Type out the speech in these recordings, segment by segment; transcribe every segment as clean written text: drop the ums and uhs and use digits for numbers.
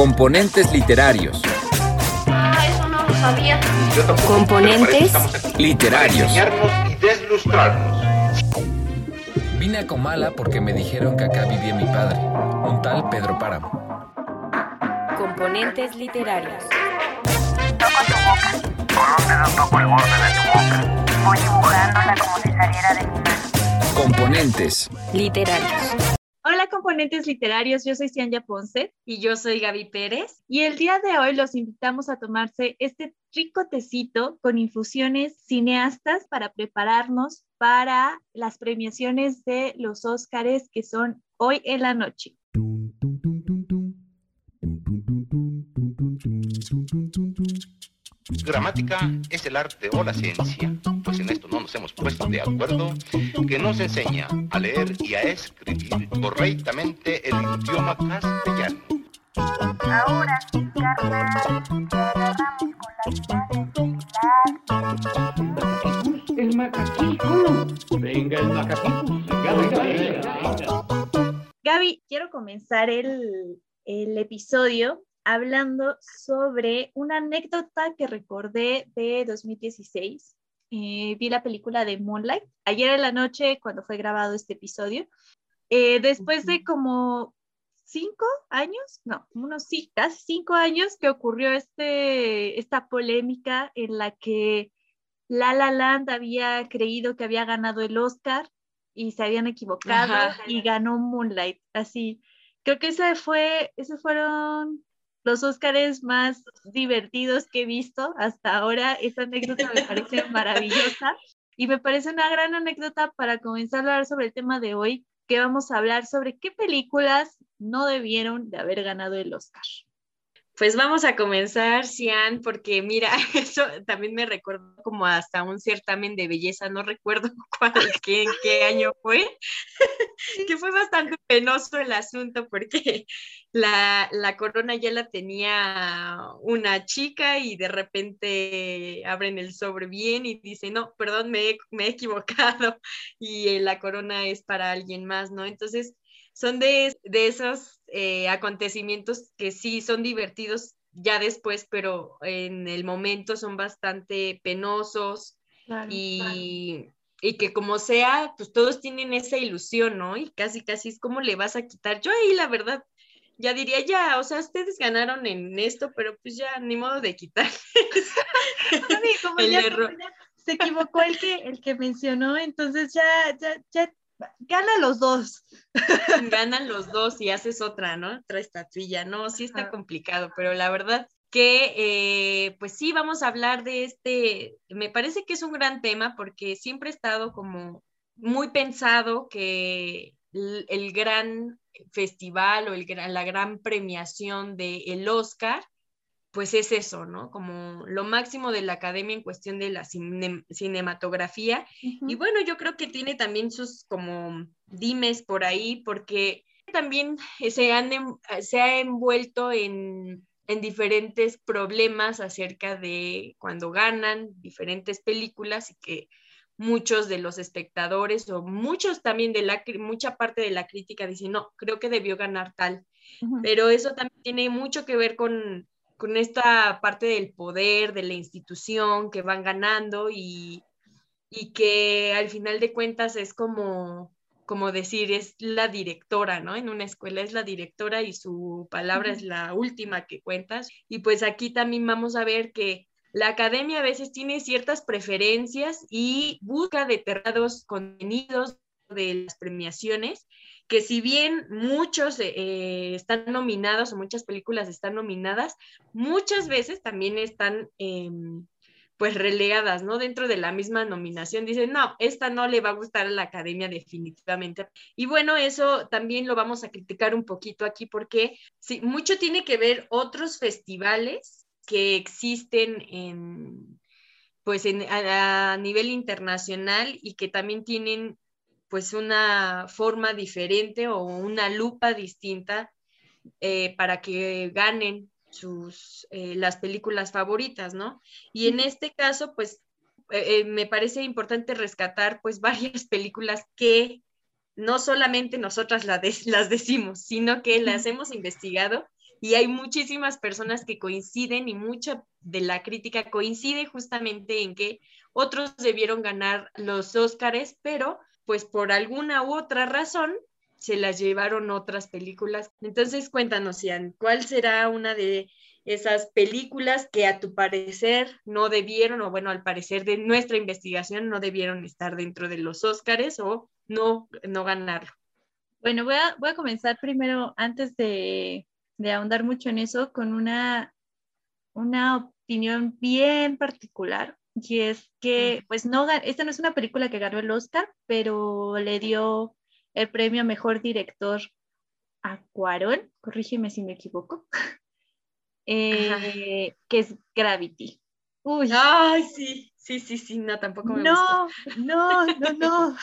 Componentes literarios. Ah, eso no lo sabía. Yo tampoco. Componentes literarios. Enseñarnos y deslustrarnos. Vine a Comala porque me dijeron que acá vivía mi padre, un tal Pedro Páramo. Componentes literarios. Toco tu boca. Con un dedo toco el borde de tu boca. Voy dibujándola como si saliera de mi mano. Componentes literarios. Hola componentes literarios, yo soy Sianya Ponce. Y yo soy Gaby Pérez. Y el día de hoy los invitamos a tomarse este rico tecito con infusiones cineastas para prepararnos para las premiaciones de los Óscares que son hoy en la noche. Gramática es el arte o la ciencia, pues en esto no nos hemos puesto de acuerdo, que nos enseña a leer y a escribir correctamente el idioma castellano. Ahora, carnal, agarramos con las manos el macaquito. Venga el macaquito. Venga. Gaby, quiero comenzar el episodio hablando sobre una anécdota que recordé de 2016. Vi la película de Moonlight ayer en la noche cuando fue grabado este episodio. Después de como 5 años, no, unos sí, casi 5 años que ocurrió esta polémica en la que La La Land había creído que había ganado el Oscar y se habían equivocado. Ajá. Y ganó Moonlight. Así, creo que esos fueron... los Óscares más divertidos que he visto hasta ahora. Esta anécdota me parece maravillosa y me parece una gran anécdota para comenzar a hablar sobre el tema de hoy, que vamos a hablar sobre qué películas no debieron de haber ganado el Óscar. Pues vamos a comenzar, Sian, porque mira, eso también me recordó como hasta un certamen de belleza, no recuerdo qué año fue, que fue bastante penoso el asunto porque la corona ya la tenía una chica y de repente abren el sobre bien y dicen, no, perdón, me he equivocado y la corona es para alguien más, ¿no? Entonces, son de esos acontecimientos que sí son divertidos ya después, pero en el momento son bastante penosos. Claro, y que como sea, pues todos tienen esa ilusión, ¿no? Y casi es como le vas a quitar. Yo ahí la verdad ya diría, ya, o sea, ustedes ganaron en esto, pero pues ya ni modo de quitar. Se equivocó el que mencionó, entonces ya ganan los dos. Ganan los dos y haces otra, ¿no? Otra estatuilla. No, sí está complicado, pero la verdad que, pues sí, vamos a hablar de este. Me parece que es un gran tema porque siempre he estado como muy pensado que el gran festival o la gran premiación del Oscar, pues es eso, ¿no? Como lo máximo de la academia en cuestión de la cinematografía. Uh-huh. Y bueno, yo creo que tiene también sus como dimes por ahí, porque también se ha envuelto en diferentes problemas acerca de cuando ganan diferentes películas y que muchos de los espectadores o muchos también mucha parte de la crítica dicen, no, creo que debió ganar tal. Uh-huh. Pero eso también tiene mucho que ver con esta parte del poder, de la institución que van ganando y que al final de cuentas es como decir, es la directora, ¿no? En una escuela es la directora y su palabra es la última que cuentas. Y pues aquí también vamos a ver que la academia a veces tiene ciertas preferencias y busca determinados contenidos de las premiaciones, que si bien muchos están nominados o muchas películas están nominadas, muchas veces también están pues relegadas, ¿no? Dentro de la misma nominación dicen, no, esta no le va a gustar a la academia definitivamente. Y bueno, eso también lo vamos a criticar un poquito aquí porque sí, mucho tiene que ver otros festivales que existen a nivel internacional y que también tienen pues una forma diferente o una lupa distinta para que ganen las películas favoritas, ¿no? Y en este caso, pues, me parece importante rescatar, pues, varias películas que no solamente nosotras las decimos, sino que las hemos investigado y hay muchísimas personas que coinciden y mucha de la crítica coincide justamente en que otros debieron ganar los Óscares, pero pues por alguna u otra razón se las llevaron otras películas. Entonces cuéntanos, Sian, ¿cuál será una de esas películas que a tu parecer no debieron, o bueno, al parecer de nuestra investigación, no debieron estar dentro de los Óscares o no ganarlo? Bueno, voy a comenzar primero, antes de ahondar mucho en eso, con una opinión bien particular, y es que, pues esta no es una película que ganó el Óscar, pero le dio el premio a Mejor Director a Cuarón, corrígeme si me equivoco, que es Gravity. Uy. Ay, sí, no, tampoco me gustó. No.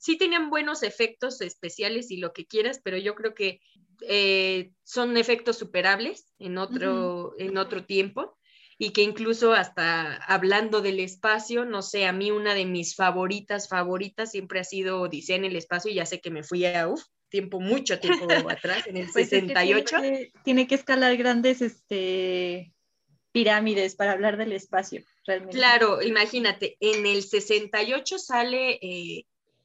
Sí tenían buenos efectos especiales y lo que quieras, pero yo creo que son efectos superables en otro tiempo, y que incluso hasta hablando del espacio, no sé, a mí una de mis favoritas siempre ha sido Odisea en el espacio, y ya sé que me fui a mucho tiempo atrás, en el 68. Tiene que escalar grandes pirámides para hablar del espacio, realmente. Claro, imagínate, en el 68 sale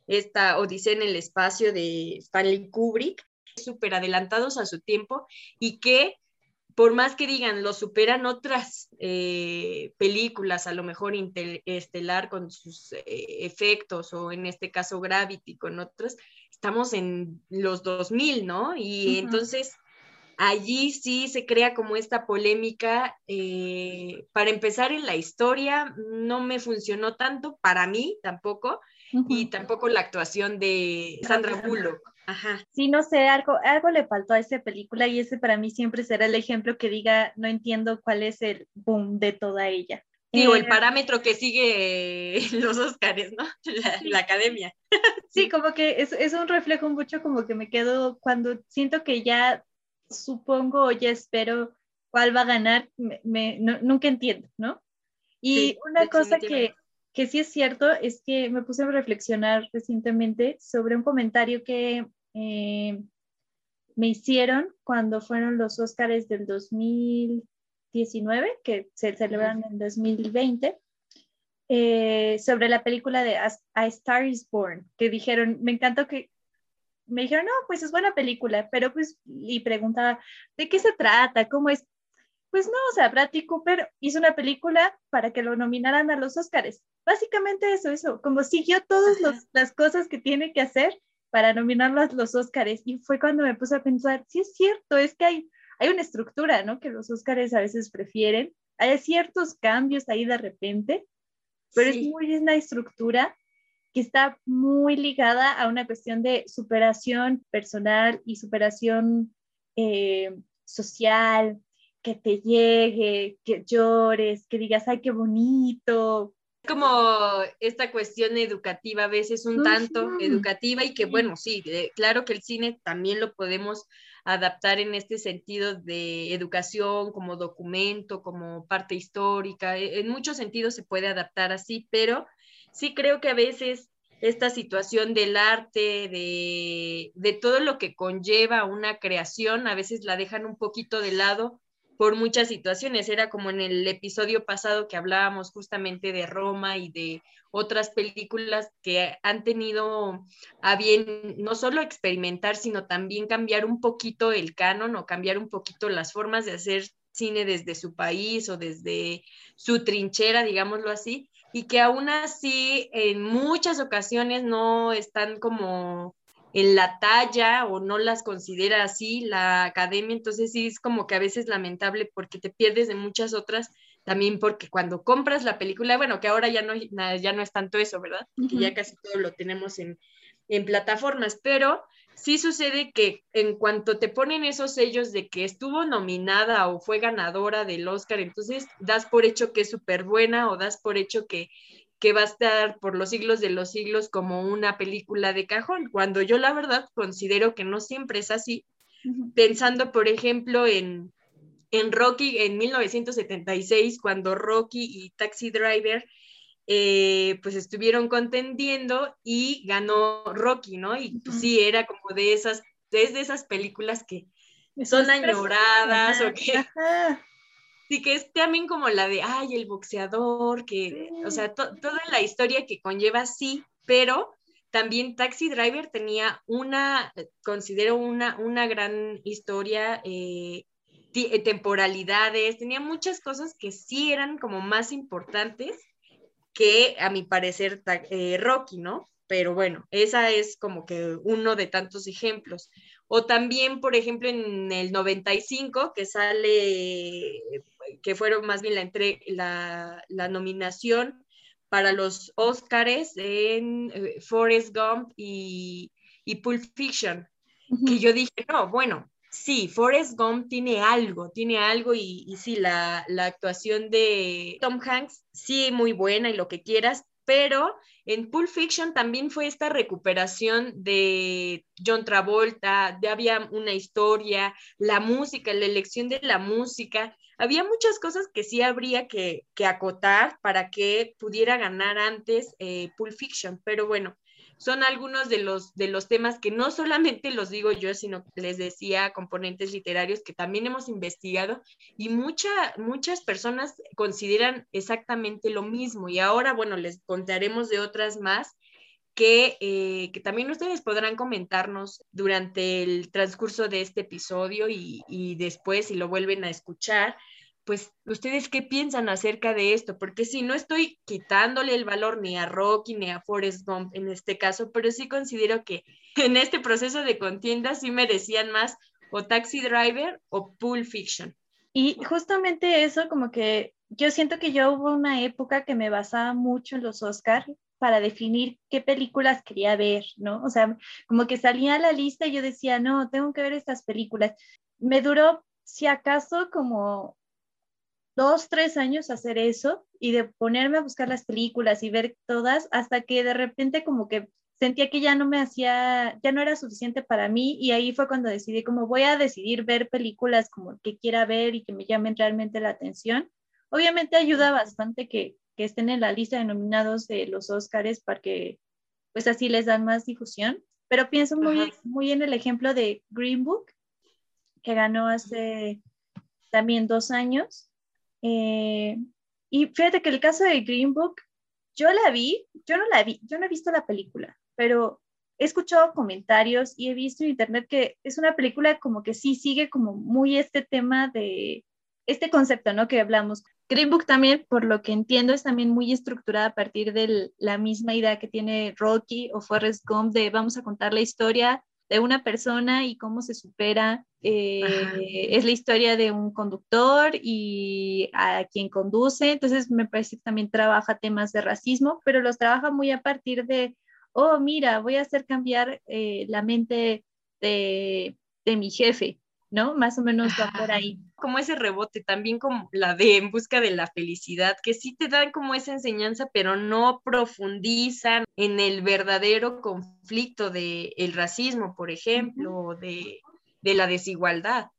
esta Odisea en el espacio de Stanley Kubrick, súper adelantados a su tiempo, y que por más que digan, lo superan otras películas, a lo mejor Interestelar con sus efectos, o en este caso Gravity con otras, estamos en los 2000, ¿no? Y entonces allí sí se crea como esta polémica. Para empezar, en la historia no me funcionó tanto, para mí tampoco, y tampoco la actuación de Sandra Bullock. Ajá. Sí, no sé, algo le faltó a esa película, y ese para mí siempre será el ejemplo que diga, no entiendo cuál es el boom de toda ella. Digo, el parámetro que sigue los Óscares, ¿no? La academia. Sí, como que es un reflejo mucho, como que me quedo, cuando siento que ya supongo o ya espero cuál va a ganar, nunca entiendo, ¿no? Y sí, una cosa que sí es cierto, es que me puse a reflexionar recientemente sobre un comentario que me hicieron cuando fueron los Óscares del 2019, que se celebraron en 2020, sobre la película de A Star is Born, que dijeron, me encantó que me dijeron, no, pues es buena película, pero pues, y preguntaba, ¿de qué se trata? ¿Cómo es? Pues no, o sea, Bradley Cooper hizo una película para que lo nominaran a los Óscares. Básicamente eso, como siguió todas las cosas que tiene que hacer para nominarlo a los Óscares. Y fue cuando me puse a pensar, sí es cierto, es que hay una estructura, ¿no? Que los Óscares a veces prefieren. Hay ciertos cambios ahí de repente, pero sí, es una estructura que está muy ligada a una cuestión de superación personal y superación social, que te llegue, que llores, que digas, ¡ay, qué bonito! Como esta cuestión educativa, a veces un tanto educativa, y que bueno, sí, claro que el cine también lo podemos adaptar en este sentido de educación, como documento, como parte histórica, en muchos sentidos se puede adaptar así, pero sí creo que a veces esta situación del arte, de todo lo que conlleva una creación, a veces la dejan un poquito de lado, por muchas situaciones. Era como en el episodio pasado que hablábamos justamente de Roma y de otras películas que han tenido a bien no solo experimentar, sino también cambiar un poquito el canon, o cambiar un poquito las formas de hacer cine desde su país o desde su trinchera, digámoslo así, y que aún así en muchas ocasiones no están como en la talla, o no las considera así la academia. Entonces sí es como que a veces lamentable, porque te pierdes de muchas otras, también porque cuando compras la película, bueno, que ahora ya no es tanto eso, ¿verdad? Porque ya casi todo lo tenemos en plataformas, pero sí sucede que en cuanto te ponen esos sellos de que estuvo nominada o fue ganadora del Óscar, entonces das por hecho que es súper buena, o das por hecho que va a estar por los siglos de los siglos como una película de cajón, cuando yo la verdad considero que no siempre es así. Pensando, por ejemplo, en Rocky en 1976, cuando Rocky y Taxi Driver pues estuvieron contendiendo y ganó Rocky, ¿no? Y sí, era como de esas películas que son añoradas o que... Ajá. Sí, que es también como la de, ay, el boxeador, que, sí, o sea, toda la historia que conlleva, sí, pero también Taxi Driver tenía una, considero una gran historia, temporalidades, tenía muchas cosas que sí eran como más importantes que, a mi parecer, Rocky, ¿no? Pero bueno, esa es como que uno de tantos ejemplos. O también, por ejemplo, en el 95, que sale, que fueron más bien la nominación para los Óscares en Forrest Gump y Pulp Fiction, uh-huh, que yo dije, no, bueno, sí, Forrest Gump tiene algo y sí, la actuación de Tom Hanks, sí, muy buena y lo que quieras, pero en Pulp Fiction también fue esta recuperación de John Travolta, ya había una historia, la música, la elección de la música, había muchas cosas que sí habría que acotar para que pudiera ganar antes Pulp Fiction, pero bueno, son algunos de los temas que no solamente los digo yo, sino que les decía componentes literarios que también hemos investigado y muchas personas consideran exactamente lo mismo. Y ahora, bueno, les contaremos de otras más que también ustedes podrán comentarnos durante el transcurso de este episodio y después, si lo vuelven a escuchar, pues, ¿ustedes qué piensan acerca de esto? Porque sí, no estoy quitándole el valor ni a Rocky ni a Forrest Gump en este caso, pero sí considero que en este proceso de contienda sí merecían más o Taxi Driver o Pulp Fiction. Y justamente eso, como que yo siento que yo hubo una época que me basaba mucho en los Oscar para definir qué películas quería ver, ¿no? O sea, como que salía la lista y yo decía, no, tengo que ver estas películas. Me duró, si acaso, como 2, 3 años hacer eso y de ponerme a buscar las películas y ver todas hasta que de repente como que sentía que ya no era suficiente para mí y ahí fue cuando decidí como voy a decidir ver películas como que quiera ver y que me llamen realmente la atención. Obviamente ayuda bastante que estén en la lista de nominados de los Óscares para que pues así les dan más difusión, pero pienso muy en el ejemplo de Green Book que ganó hace también 2 años. Y fíjate que el caso de Green Book, yo no he visto la película, pero he escuchado comentarios y he visto en internet que es una película como que sí sigue como muy este tema de este concepto, ¿no? Que hablamos. Green Book también, por lo que entiendo, es también muy estructurada a partir de la misma idea que tiene Rocky o Forrest Gump de vamos a contar la historia de una persona y cómo se supera. Es la historia de un conductor y a quien conduce, entonces me parece que también trabaja temas de racismo, pero los trabaja muy a partir de, oh, mira, voy a hacer cambiar la mente de mi jefe, ¿no? Más o menos va por ahí. Como ese rebote, también como la de En busca de la felicidad, que sí te dan como esa enseñanza, pero no profundizan en el verdadero conflicto del racismo, por ejemplo, uh-huh, de la desigualdad.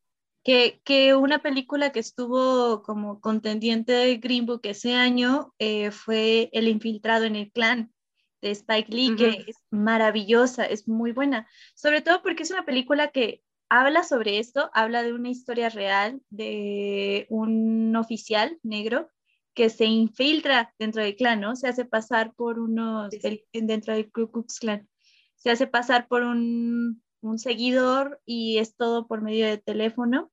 Que una película que estuvo como contendiente de Green Book ese año fue El infiltrado en el clan de Spike Lee, uh-huh, que es maravillosa, es muy buena, sobre todo porque es una película que habla sobre esto, habla de una historia real de un oficial negro que se infiltra dentro del clan, ¿no? Se hace pasar por dentro del Ku Klux Klan, se hace pasar por un seguidor y es todo por medio de teléfono.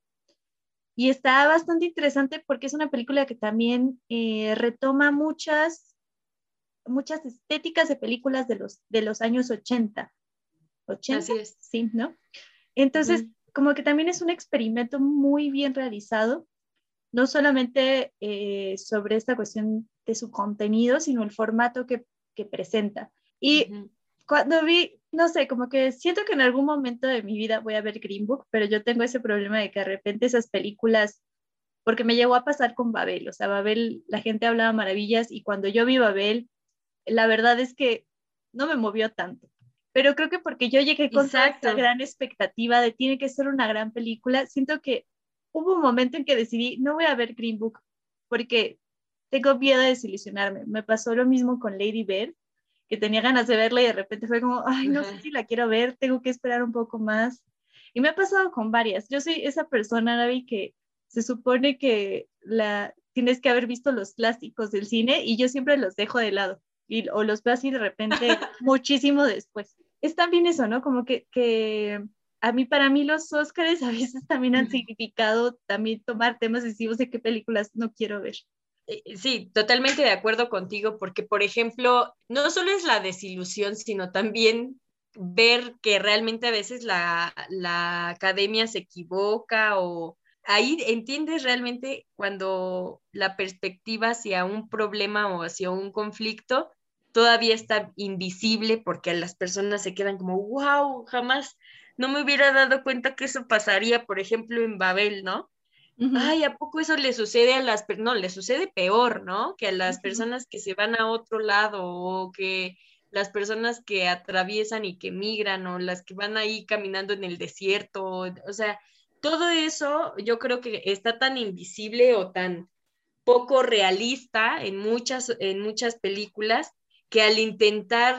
Y está bastante interesante porque es una película que también retoma muchas estéticas de películas de los años 80. 80, así es. Sí, ¿no? Entonces, uh-huh, como que también es un experimento muy bien realizado, no solamente sobre esta cuestión de su contenido, sino el formato que presenta. Y uh-huh, cuando vi, no sé, como que siento que en algún momento de mi vida voy a ver Green Book, pero yo tengo ese problema de que de repente esas películas, porque me llegó a pasar con Babel, o sea, Babel, la gente hablaba maravillas, y cuando yo vi Babel, la verdad es que no me movió tanto, pero creo que porque yo llegué con esa gran expectativa de tiene que ser una gran película, siento que hubo un momento en que decidí, no voy a ver Green Book, porque tengo miedo de desilusionarme. Me pasó lo mismo con Lady Bird, que tenía ganas de verla y de repente fue como, ay, no sé si la quiero ver, tengo que esperar un poco más. Y Y me ha pasado con varias. Yo soy esa persona, Gaby, que se supone que tienes que haber visto los clásicos del cine y yo siempre los dejo de lado o los veo así de repente muchísimo después. Es también eso, ¿no? Como que para mí los Óscars a veces también han significado también tomar temas decisivos de qué películas no quiero ver. Sí, totalmente de acuerdo contigo, porque, por ejemplo, no solo es la desilusión, sino también ver que realmente a veces la academia se equivoca, o ahí entiendes realmente cuando la perspectiva hacia un problema o hacia un conflicto todavía está invisible, porque las personas se quedan como, wow, jamás no me hubiera dado cuenta que eso pasaría, por ejemplo, en Babel, ¿no? Uh-huh. Ay, ¿a poco eso le sucede a las personas? No, le sucede peor, ¿no? Que a las uh-huh. personas que se van a otro lado, o que las personas que atraviesan y que migran, o las que van ahí caminando en el desierto, o sea, todo eso yo creo que está tan invisible o tan poco realista en muchas películas, que al intentar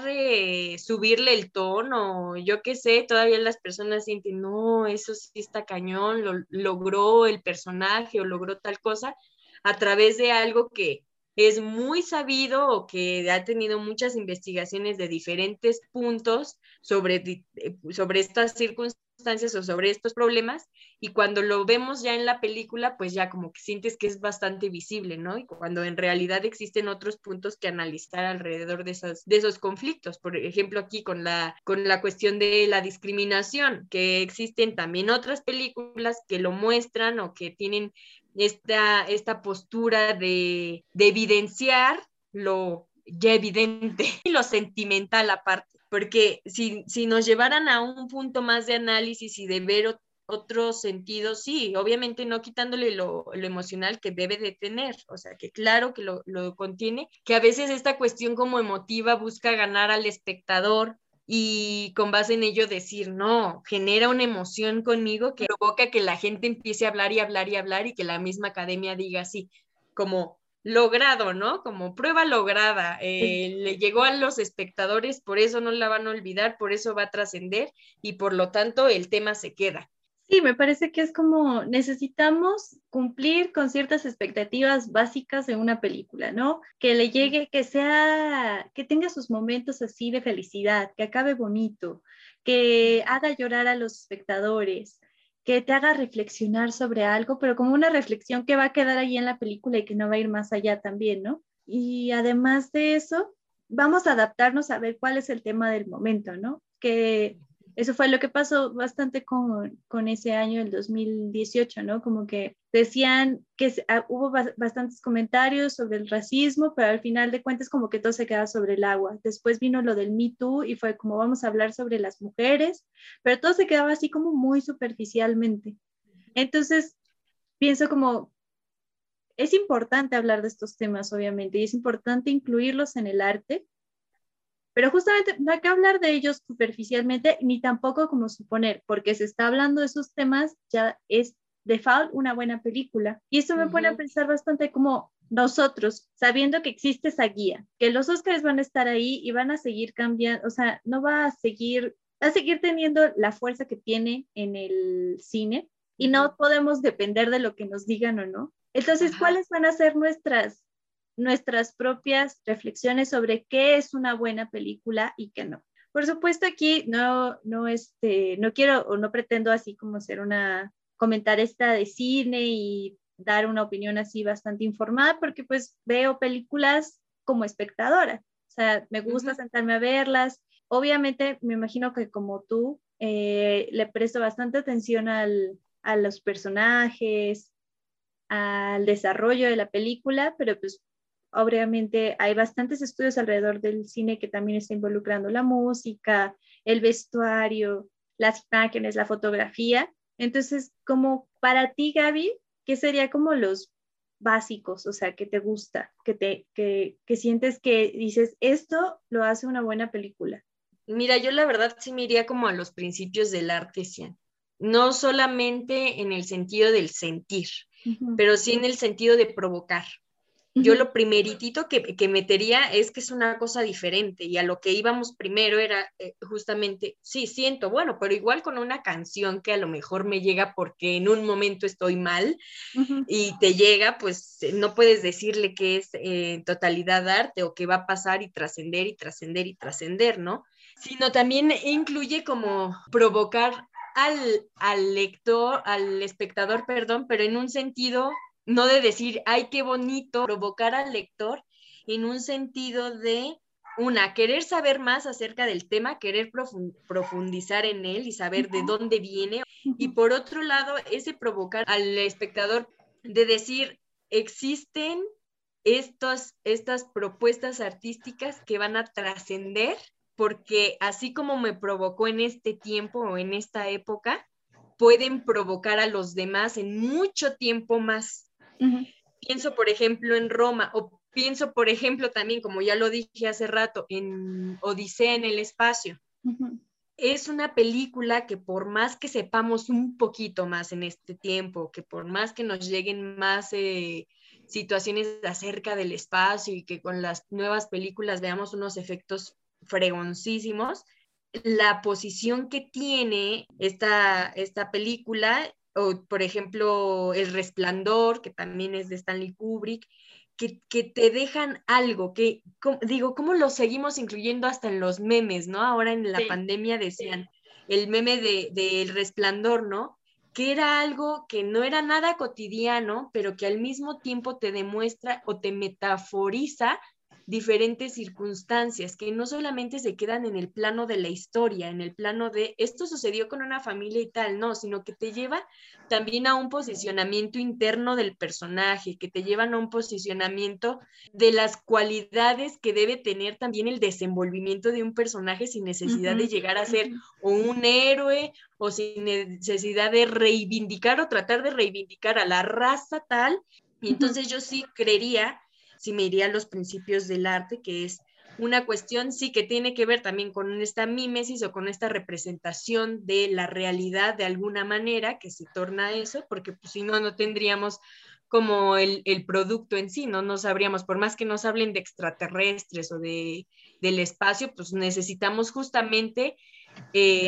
subirle el tono, yo qué sé, todavía las personas sienten, no, eso sí está cañón, logró el personaje o logró tal cosa a través de algo que es muy sabido o que ha tenido muchas investigaciones de diferentes puntos sobre estas circunstancias o sobre estos problemas, y cuando lo vemos ya en la película, pues ya como que sientes que es bastante visible, ¿no? Y cuando en realidad existen otros puntos que analizar alrededor de esos conflictos. Por ejemplo, aquí con la cuestión de la discriminación, que existen también otras películas que lo muestran o que tienen esta postura de evidenciar lo ya evidente y lo sentimental aparte, porque si nos llevaran a un punto más de análisis y de ver otro sentido, sí, obviamente no quitándole lo emocional que debe de tener, o sea, que claro que lo contiene, que a veces esta cuestión como emotiva busca ganar al espectador y con base en ello decir, no, genera una emoción conmigo que provoca que la gente empiece a hablar y hablar y hablar, y que la misma academia diga así, como logrado, ¿no? Como prueba lograda, le llegó a los espectadores, por eso no la van a olvidar, por eso va a trascender, y por lo tanto el tema se queda. Sí, me parece que es como necesitamos cumplir con ciertas expectativas básicas de una película, ¿no? Que le llegue, que tenga sus momentos así de felicidad, que acabe bonito, que haga llorar a los espectadores, que te haga reflexionar sobre algo, pero como una reflexión que va a quedar ahí en la película y que no va a ir más allá también, ¿no? Y además de eso, vamos a adaptarnos a ver cuál es el tema del momento, ¿no? Que eso fue lo que pasó bastante con ese año, el 2018, ¿no? Como que decían que hubo bastantes comentarios sobre el racismo, pero al final de cuentas como que todo se quedaba sobre el agua. Después vino lo del Me Too y fue como vamos a hablar sobre las mujeres, pero todo se quedaba así como muy superficialmente. Entonces pienso como es importante hablar de estos temas, obviamente, y es importante incluirlos en el arte, pero justamente no hay que hablar de ellos superficialmente, ni tampoco como suponer, porque se está hablando de esos temas, ya es default una buena película. Y eso me pone a pensar bastante como nosotros, sabiendo que existe esa guía, que los Óscars van a estar ahí y van a seguir cambiando, o sea, no va a seguir teniendo la fuerza que tiene en el cine, y no podemos depender de lo que nos digan o no. Entonces, ¿cuáles van a ser nuestras propias reflexiones sobre qué es una buena película y qué no? Por supuesto, aquí no quiero o no pretendo así como ser una comentarista de cine y dar una opinión así bastante informada, porque pues veo películas como espectadora, o sea, me gusta sentarme a verlas. Obviamente me imagino que como tú le presto bastante atención a los personajes, al desarrollo de la película, pero pues obviamente hay bastantes estudios alrededor del cine que también está involucrando la música, el vestuario, las imágenes, la fotografía. Entonces, como para ti, Gaby, ¿qué sería como los básicos? O sea, ¿qué te gusta? ¿Qué sientes que dices, esto lo hace una buena película? Mira, yo la verdad sí me iría como a los principios del arte, Sian. No solamente en el sentido del sentir, pero sí en el sentido de provocar. yo lo primeritito que metería es que es una cosa diferente, y a lo que íbamos primero era justamente, sí, siento, bueno, pero igual con una canción que a lo mejor me llega porque en un momento estoy mal, uh-huh, y te llega, pues no puedes decirle que es en totalidad arte o que va a pasar y trascender y trascender y trascender, ¿no? Sino también incluye como provocar al lector, al espectador, perdón, pero en un sentido... No de decir, ay, qué bonito, provocar al lector en un sentido de, una, querer saber más acerca del tema, querer profundizar en él y saber de dónde viene. Y por otro lado, ese provocar al espectador de decir, existen estas propuestas artísticas que van a trascender, porque así como me provocó en este tiempo o en esta época, pueden provocar a los demás en mucho tiempo más. Uh-huh. Pienso, por ejemplo, en Roma, o pienso, por ejemplo, también, como ya lo dije hace rato, en Odisea en el espacio. Uh-huh. Es una película que por más que sepamos un poquito más en este tiempo, que por más que nos lleguen más situaciones acerca del espacio y que con las nuevas películas veamos unos efectos fregoncísimos, la posición que tiene esta película, o por ejemplo El Resplandor, que también es de Stanley Kubrick, que te dejan algo, que digo, ¿cómo lo seguimos incluyendo hasta en los memes, no? Ahora en la sí, pandemia decían, el meme de El Resplandor, ¿no? Que era algo que no era nada cotidiano, pero que al mismo tiempo te demuestra o te metaforiza diferentes circunstancias que no solamente se quedan en el plano de la historia, en el plano de esto sucedió con una familia y tal, no, sino que te lleva también a un posicionamiento interno del personaje, que te llevan a un posicionamiento de las cualidades que debe tener también el desenvolvimiento de un personaje sin necesidad, uh-huh, de llegar a ser o un héroe o sin necesidad de reivindicar o tratar de reivindicar a la raza tal. Y entonces, uh-huh, yo sí creería, sí me iría a los principios del arte, que es una cuestión sí que tiene que ver también con esta mímesis o con esta representación de la realidad de alguna manera, que se torna eso, porque pues, si no, no tendríamos como el producto en sí, ¿no? No sabríamos, por más que nos hablen de extraterrestres o del espacio, pues necesitamos justamente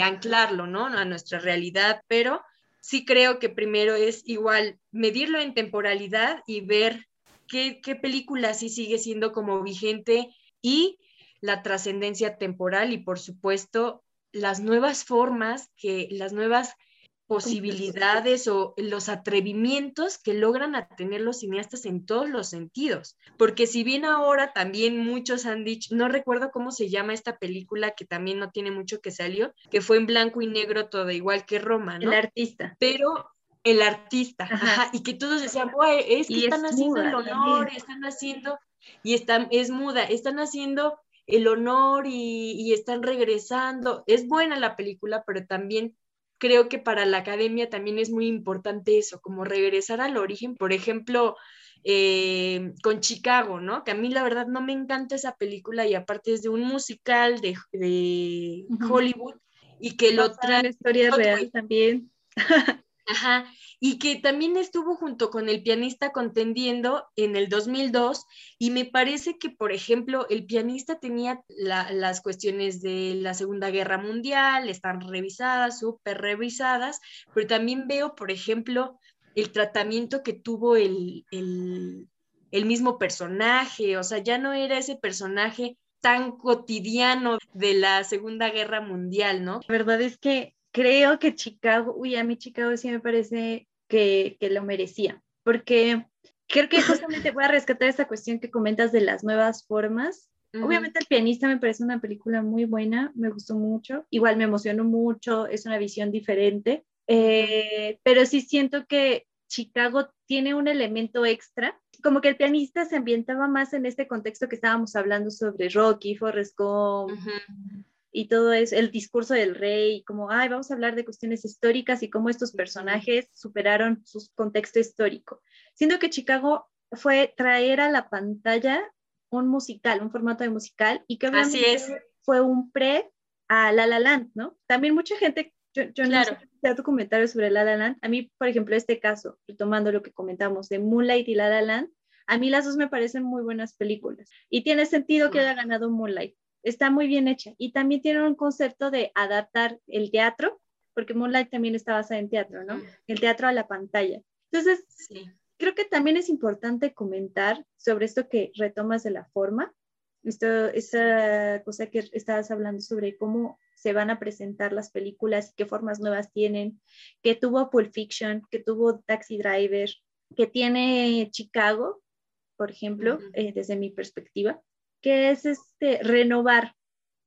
anclarlo, ¿no? A nuestra realidad, pero sí creo que primero es igual medirlo en temporalidad y ver ¿Qué película sí sigue siendo como vigente, y la trascendencia temporal y, por supuesto, las nuevas formas, las nuevas posibilidades o los atrevimientos que logran tener los cineastas en todos los sentidos? Porque si bien ahora también muchos han dicho, no recuerdo cómo se llama esta película que también no tiene mucho que salió, que fue en blanco y negro toda, igual que Roma, ¿no? El artista. Pero... El artista, ajá, y que todos decían, güey, es que están haciendo el honor, están haciendo, y es muda, están haciendo el honor y están regresando. Es buena la película, pero también creo que para la academia también es muy importante eso, como regresar al origen, por ejemplo, con Chicago, ¿no? Que a mí la verdad no me encanta esa película, y aparte es de un musical de Hollywood, y que lo trae... La historia real también. Ajá, y que también estuvo junto con El Pianista contendiendo en el 2002, y me parece que, por ejemplo, El Pianista tenía las cuestiones de la Segunda Guerra Mundial, están revisadas, súper revisadas, pero también veo, por ejemplo, el tratamiento que tuvo el mismo personaje, o sea, ya no era ese personaje tan cotidiano de la Segunda Guerra Mundial, ¿no? La verdad es que creo que Chicago, a mí Chicago sí me parece que lo merecía, porque creo que justamente voy a rescatar esta cuestión que comentas de las nuevas formas. Uh-huh. Obviamente El Pianista me parece una película muy buena, me gustó mucho, igual me emocionó mucho, es una visión diferente, pero sí siento que Chicago tiene un elemento extra, como que El Pianista se ambientaba más en este contexto que estábamos hablando sobre Rocky, Forrest Gump, uh-huh, y todo eso, el discurso del rey, como, ay, vamos a hablar de cuestiones históricas y cómo estos personajes superaron su contexto histórico. Siento que Chicago fue traer a la pantalla un musical, un formato de musical, y que obviamente fue un pre a La La Land, ¿no? También mucha gente, yo claro, no sé si tu comentario sobre La La Land, a mí, por ejemplo, este caso, retomando lo que comentamos de Moonlight y La La Land, A mí las dos me parecen muy buenas películas y tiene sentido que haya ganado Moonlight. Está muy bien hecha y también tiene un concepto de adaptar el teatro, porque Moonlight también está basada en teatro, ¿no? El teatro a la pantalla. Entonces, sí. Creo que también es importante comentar sobre esto que retomas de la forma, esta cosa que estabas hablando sobre cómo se van a presentar las películas, qué formas nuevas tienen, que tuvo Pulp Fiction, que tuvo Taxi Driver, que tiene Chicago, por ejemplo, uh-huh. Desde mi perspectiva, que es renovar,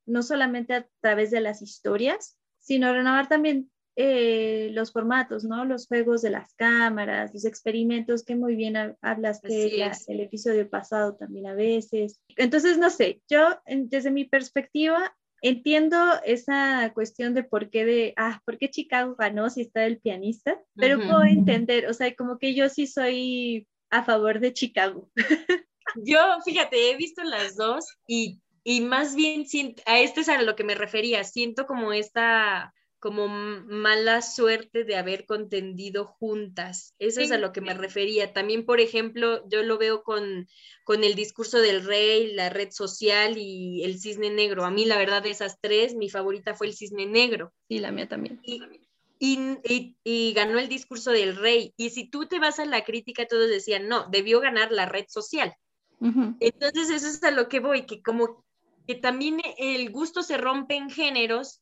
no solamente a través de las historias, sino renovar también los formatos, ¿no? Los juegos de las cámaras, los experimentos que muy bien hablas el episodio pasado también a veces. Entonces, no sé, yo desde mi perspectiva entiendo esa cuestión de por qué Chicago ganó si está El Pianista, pero uh-huh. puedo entender, o sea, como que yo sí soy a favor de Chicago. Yo, fíjate, he visto las dos y más bien a es a lo que me refería, siento como esta como mala suerte de haber contendido juntas. Eso sí. Es a lo que me refería. También, por ejemplo, yo lo veo con El discurso del rey, La red social y El cisne negro. A mí, la verdad, de esas tres, mi favorita fue El cisne negro. Sí, la mía también. Y ganó El discurso del rey. Y si tú te vas a la crítica, todos decían, no, debió ganar La red social. Uh-huh. Entonces, eso es a lo que voy, que como que también el gusto se rompe en géneros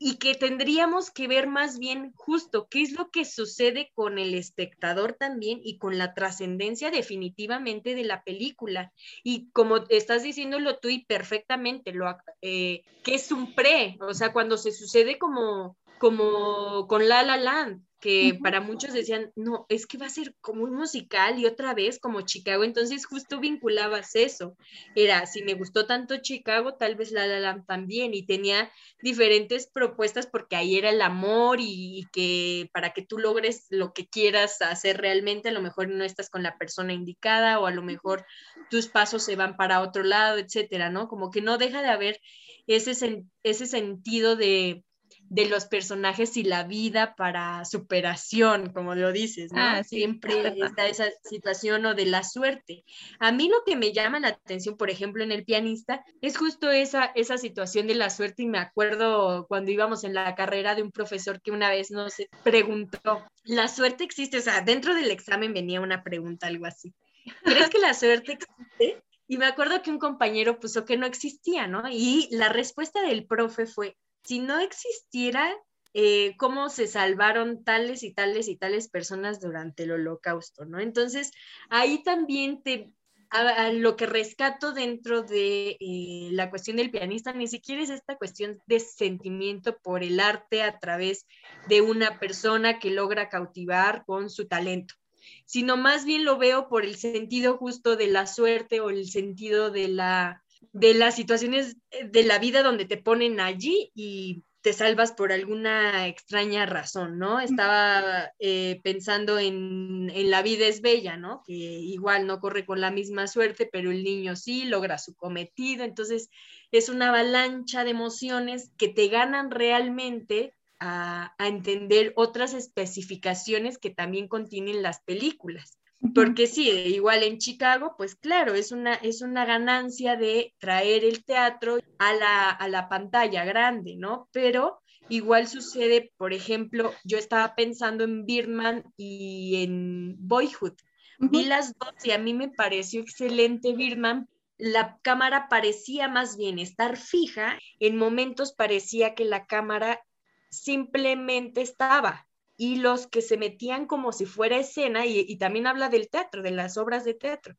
y que tendríamos que ver más bien justo qué es lo que sucede con el espectador también y con la trascendencia definitivamente de la película. Y como estás diciéndolo tú y perfectamente, que es un pre, o sea, cuando se sucede como con La La Land, que uh-huh. para muchos decían, no, es que va a ser como un musical y otra vez como Chicago, entonces justo vinculabas eso, era, si me gustó tanto Chicago, tal vez La La Land también, y tenía diferentes propuestas porque ahí era el amor y que para que tú logres lo que quieras hacer realmente, a lo mejor no estás con la persona indicada, o a lo mejor tus pasos se van para otro lado, etcétera, ¿no? Como que no deja de haber ese sentido de los personajes y la vida para superación, como lo dices, ¿no? Siempre está esa situación o de la suerte. A mí lo que me llama la atención, por ejemplo, en El pianista, es justo esa situación de la suerte, y me acuerdo cuando íbamos en la carrera de un profesor que una vez nos preguntó, ¿la suerte existe? O sea, dentro del examen venía una pregunta, algo así. ¿Crees que la suerte existe? Y me acuerdo que un compañero puso que no existía, ¿no? Y la respuesta del profe fue, si no existiera, cómo se salvaron tales y tales y tales personas durante el Holocausto, ¿no? Entonces, ahí también lo que rescato dentro de la cuestión del pianista, ni siquiera es esta cuestión de sentimiento por el arte a través de una persona que logra cautivar con su talento, sino más bien lo veo por el sentido justo de la suerte o el sentido de las situaciones de la vida donde te ponen allí y te salvas por alguna extraña razón, ¿no? Estaba pensando en La vida es bella, ¿no? Que igual no corre con la misma suerte, pero el niño sí logra su cometido. Entonces es una avalancha de emociones que te ganan realmente a entender otras especificaciones que también contienen las películas. Porque sí, igual en Chicago, pues claro, es una ganancia de traer el teatro a la pantalla grande, ¿no? Pero igual sucede, por ejemplo, yo estaba pensando en Birdman y en Boyhood. Uh-huh. Vi las dos y a mí me pareció excelente Birdman. La cámara parecía más bien estar fija, en momentos parecía que la cámara simplemente estaba. Y los que se metían como si fuera escena, y también habla del teatro, de las obras de teatro,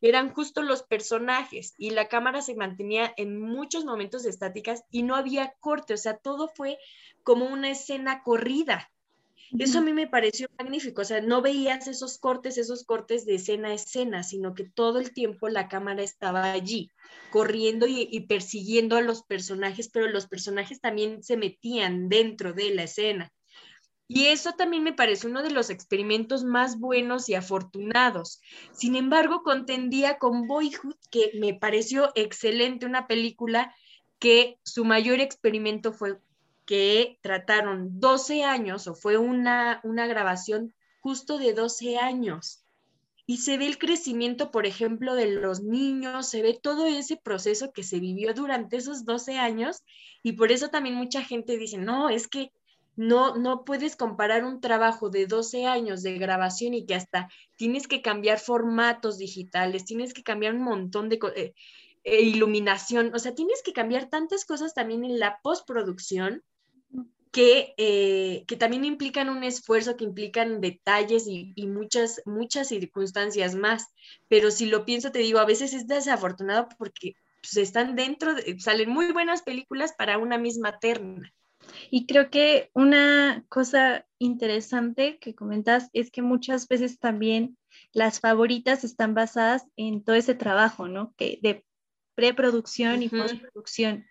eran justo los personajes, y la cámara se mantenía en muchos momentos estáticas, y no había corte, o sea, todo fue como una escena corrida. Eso a mí me pareció magnífico, o sea, no veías esos cortes de escena a escena, sino que todo el tiempo la cámara estaba allí, corriendo y persiguiendo a los personajes, pero los personajes también se metían dentro de la escena. Y eso también me parece uno de los experimentos más buenos y afortunados. Sin embargo, contendía con Boyhood, que me pareció excelente, una película que su mayor experimento fue que trataron 12 años, o fue una grabación justo de 12 años. y se ve el crecimiento, por ejemplo, de los niños, se ve todo ese proceso que se vivió durante esos 12 años, y por eso también mucha gente dice, no, es que no puedes comparar un trabajo de 12 años de grabación y que hasta tienes que cambiar formatos digitales, tienes que cambiar un montón de iluminación, o sea, tienes que cambiar tantas cosas también en la postproducción que también implican un esfuerzo, que implican detalles y muchas circunstancias más. Pero si lo pienso, te digo, a veces es desafortunado porque pues, están dentro, salen muy buenas películas para una misma terna. Y creo que una cosa interesante que comentas es que muchas veces también las favoritas están basadas en todo ese trabajo, ¿no? Que de preproducción y postproducción.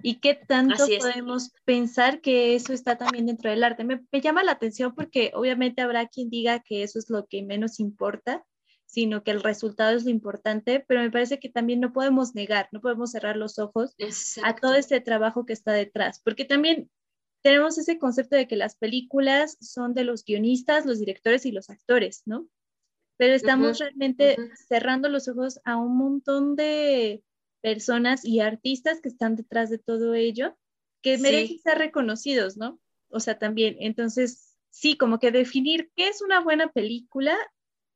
¿Y qué tanto podemos pensar que eso está también dentro del arte? Me llama la atención porque obviamente habrá quien diga que eso es lo que menos importa, sino que el resultado es lo importante, pero me parece que también no podemos negar, no podemos cerrar los ojos a todo este trabajo que está detrás, porque también tenemos ese concepto de que las películas son de los guionistas, los directores y los actores, ¿no? Pero estamos realmente cerrando los ojos a un montón de personas y artistas que están detrás de todo ello, que merecen ser reconocidos, ¿no? O sea, también, entonces, sí, como que definir qué es una buena película,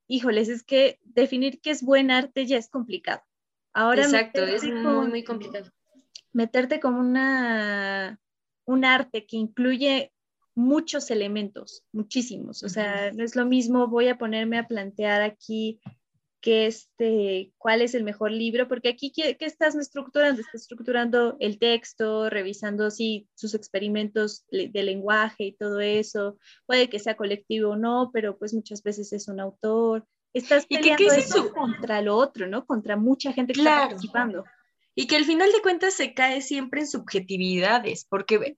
híjoles, es que definir qué es buen arte ya es complicado. Ahora es muy, muy complicado. Meterte como un arte que incluye muchos elementos, muchísimos, o sea, no es lo mismo, voy a ponerme a plantear aquí que cuál es el mejor libro, porque aquí ¿qué estás estructurando? Estás estructurando el texto, revisando sus experimentos de lenguaje y todo eso, puede que sea colectivo o no, pero pues muchas veces es un autor, estás peleando eso contra lo otro, ¿no? Contra mucha gente que está participando. Y que al final de cuentas se cae siempre en subjetividades, porque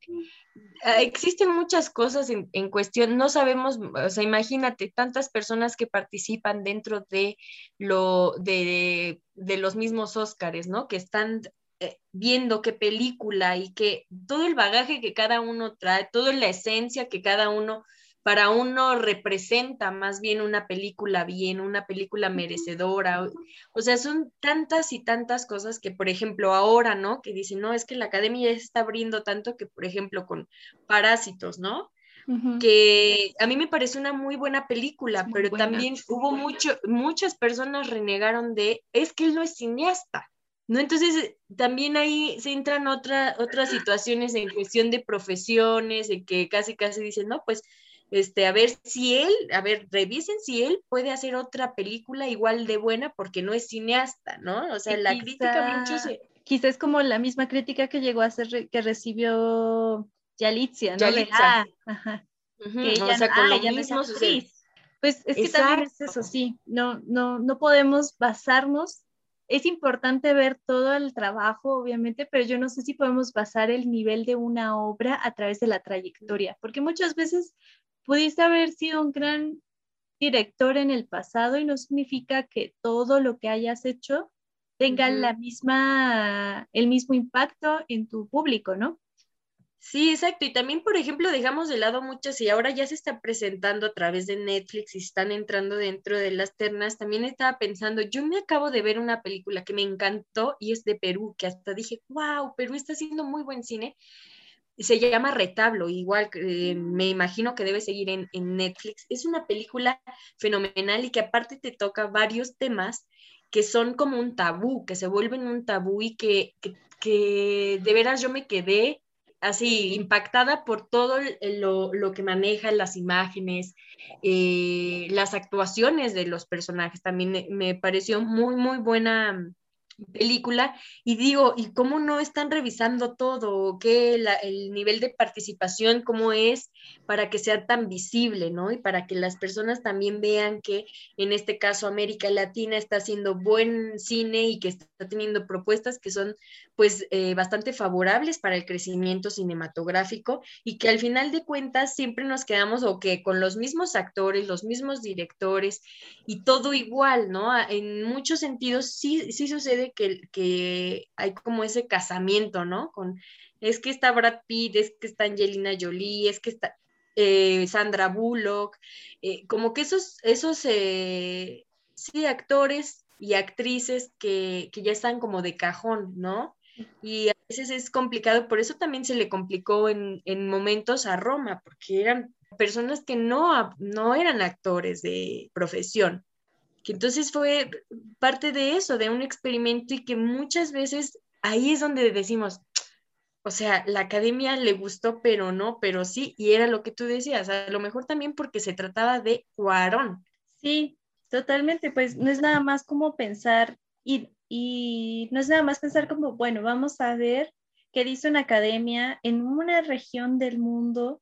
existen muchas cosas en cuestión, no sabemos, o sea, imagínate, tantas personas que participan dentro de los mismos Óscares, ¿no? Que están viendo qué película y que todo el bagaje que cada uno trae, toda la esencia que cada uno, para uno representa más bien, una película merecedora, o sea, son tantas y tantas cosas que, por ejemplo, ahora, ¿no? Que dicen, no, es que la academia ya se está abriendo tanto que, por ejemplo, con Parásitos, ¿no? Que a mí me parece una muy buena película, pero también hubo muchas personas renegaron es que él no es cineasta, ¿no? Entonces, también ahí se entran otras situaciones en cuestión de profesiones, en que casi dicen, no, pues, revisen si él puede hacer otra película igual de buena porque no es cineasta, ¿no? O sea, la crítica quizás es como la misma crítica que llegó a hacer, que recibió Yalitza, ¿no? Que ella, o sea, con lo mismo pues es que también es eso, sí. No podemos basarnos. Es importante ver todo el trabajo, obviamente, pero yo no sé si podemos basar el nivel de una obra a través de la trayectoria, porque muchas veces pudiste haber sido un gran director en el pasado y no significa que todo lo que hayas hecho tenga el mismo impacto en tu público, ¿no? Sí, exacto. Y también, por ejemplo, dejamos de lado muchas y ahora ya se está presentando a través de Netflix y están entrando dentro de las ternas. También estaba pensando, yo me acabo de ver una película que me encantó y es de Perú, que hasta dije, wow, Perú está haciendo muy buen cine. Se llama Retablo, igual me imagino que debe seguir en Netflix. Es una película fenomenal y que aparte te toca varios temas que son como un tabú, que se vuelven un tabú y que de veras yo me quedé así impactada por todo lo que maneja, las imágenes, las actuaciones de los personajes. También me pareció muy, muy buena película. Y digo, ¿y cómo no están revisando todo? ¿Qué el nivel de participación, cómo es para que sea tan visible, ¿no? Y para que las personas también vean que, en este caso, América Latina está haciendo buen cine y que está teniendo propuestas que son, pues, bastante favorables para el crecimiento cinematográfico y que al final de cuentas siempre nos quedamos con los mismos actores, los mismos directores y todo igual, ¿no? En muchos sentidos sí sucede que hay como ese casamiento, ¿no? Es que está Brad Pitt, es que está Angelina Jolie, es que está Sandra Bullock, como que esos sí, actores y actrices que ya están como de cajón, ¿no? Y a veces es complicado, por eso también se le complicó en momentos a Roma, porque eran personas que no eran actores de profesión, que entonces fue parte de eso, de un experimento, y que muchas veces ahí es donde decimos, o sea, la academia le gustó, pero no, pero sí, y era lo que tú decías, a lo mejor también porque se trataba de Cuarón. Sí, totalmente, pues no es nada más como pensar, y no es nada más pensar como, bueno, vamos a ver qué dice una academia en una región del mundo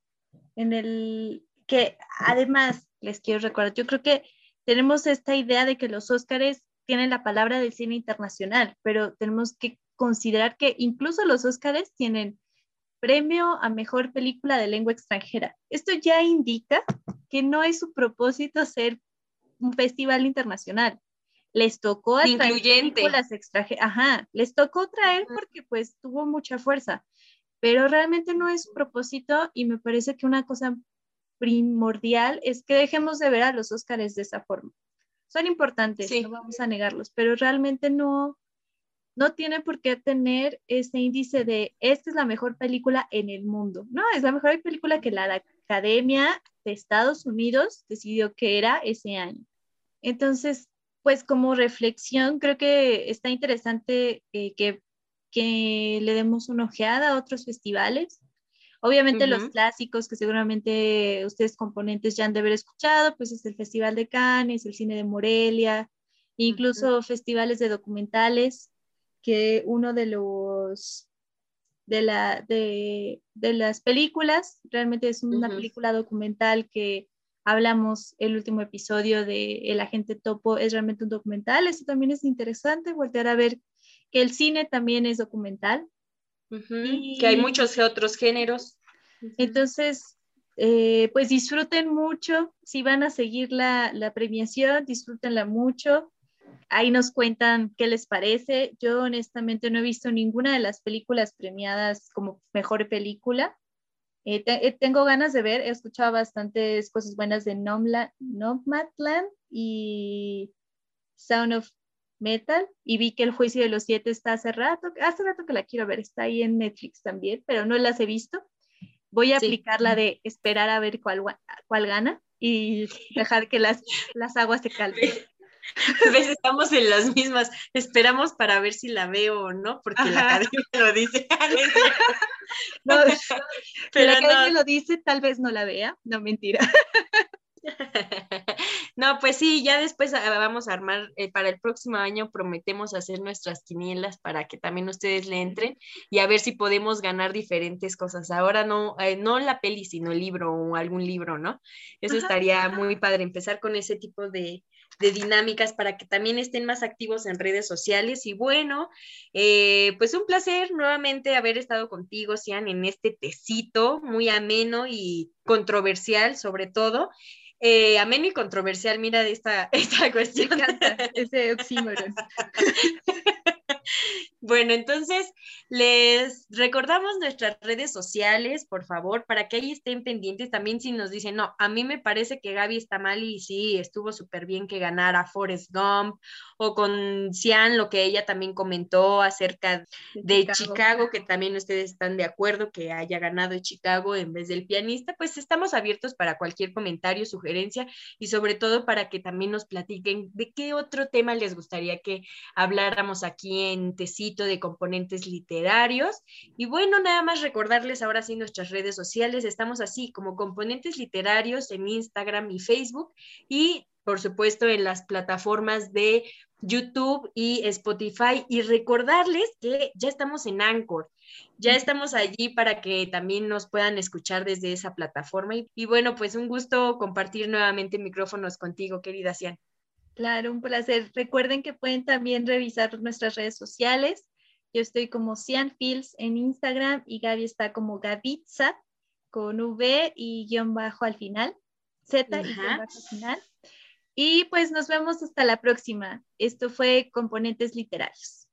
en el que, además, les quiero recordar, yo creo que tenemos esta idea de que los Óscares tienen la palabra del cine internacional, pero tenemos que considerar que incluso los Óscares tienen premio a mejor película de lengua extranjera. Esto ya indica que no es su propósito ser un festival internacional. Les tocó atraer películas extranjeras. Ajá, les tocó traer porque pues tuvo mucha fuerza, pero realmente no es su propósito, y me parece que una cosa primordial es que dejemos de ver a los Óscares de esa forma. Son importantes, sí, no vamos a negarlos, pero realmente no tiene por qué tener ese índice de esta es la mejor película en el mundo. No, es la mejor película que la Academia de Estados Unidos decidió que era ese año. Entonces, pues como reflexión, creo que está interesante que le demos una ojeada a otros festivales. Obviamente los clásicos que seguramente ustedes componentes ya han de haber escuchado, pues es el Festival de Cannes, el Cine de Morelia, incluso festivales de documentales, que uno de los de las películas realmente es una película documental que hablamos el último episodio de El Agente Topo, es realmente un documental. Eso también es interesante, voltear a ver que el cine también es documental, y que hay muchos otros géneros. Entonces, pues disfruten mucho, si van a seguir la premiación, disfrútenla mucho. Ahí nos cuentan qué les parece. Yo honestamente no he visto ninguna de las películas premiadas como mejor película. Tengo ganas de ver, he escuchado bastantes cosas buenas de Nomadland y Sound of Metal, y vi que El Juicio de los 7 está hace rato que la quiero ver, está ahí en Netflix también, pero no las he visto. Voy a aplicar la de esperar a ver cuál gana y dejar que las aguas se calmen. A veces estamos en las mismas, esperamos para ver si la veo o no, porque la academia lo dice. Pero la academia lo dice, tal vez no la vea, no, mentira. No, pues sí, ya después vamos a armar, para el próximo año prometemos hacer nuestras quinielas para que también ustedes le entren y a ver si podemos ganar diferentes cosas. Ahora no la peli, sino el libro o algún libro, ¿no? Eso estaría muy padre, empezar con ese tipo de dinámicas para que también estén más activos en redes sociales. Y bueno, pues un placer nuevamente haber estado contigo, Sian, en este tecito muy ameno y controversial, sobre todo. Ameno y controversial, mira esta cuestión. Me encanta ese oxímoron. Bueno, entonces les recordamos nuestras redes sociales, por favor, para que ahí estén pendientes. También si nos dicen, no, a mí me parece que Gaby está mal y sí, estuvo súper bien que ganara Forrest Gump, o con Sian, lo que ella también comentó acerca de Chicago, que también ustedes están de acuerdo que haya ganado Chicago en vez del Pianista. Pues estamos abiertos para cualquier comentario, sugerencia, y sobre todo para que también nos platiquen de qué otro tema les gustaría que habláramos aquí en Tecito de Componentes Literarios. Y bueno, nada más recordarles ahora sí nuestras redes sociales. Estamos así como Componentes Literarios en Instagram y Facebook, y por supuesto en las plataformas de YouTube y Spotify. Y recordarles que ya estamos en Anchor, ya estamos allí para que también nos puedan escuchar desde esa plataforma. Y bueno, pues un gusto compartir nuevamente micrófonos contigo, querida Sian. Claro, un placer. Recuerden que pueden también revisar nuestras redes sociales. Yo estoy como Sianfils en Instagram, y Gaby está como Gavitza con V y guión bajo al final, Z y guión bajo al final. Y pues nos vemos hasta la próxima. Esto fue Componentes Literarios.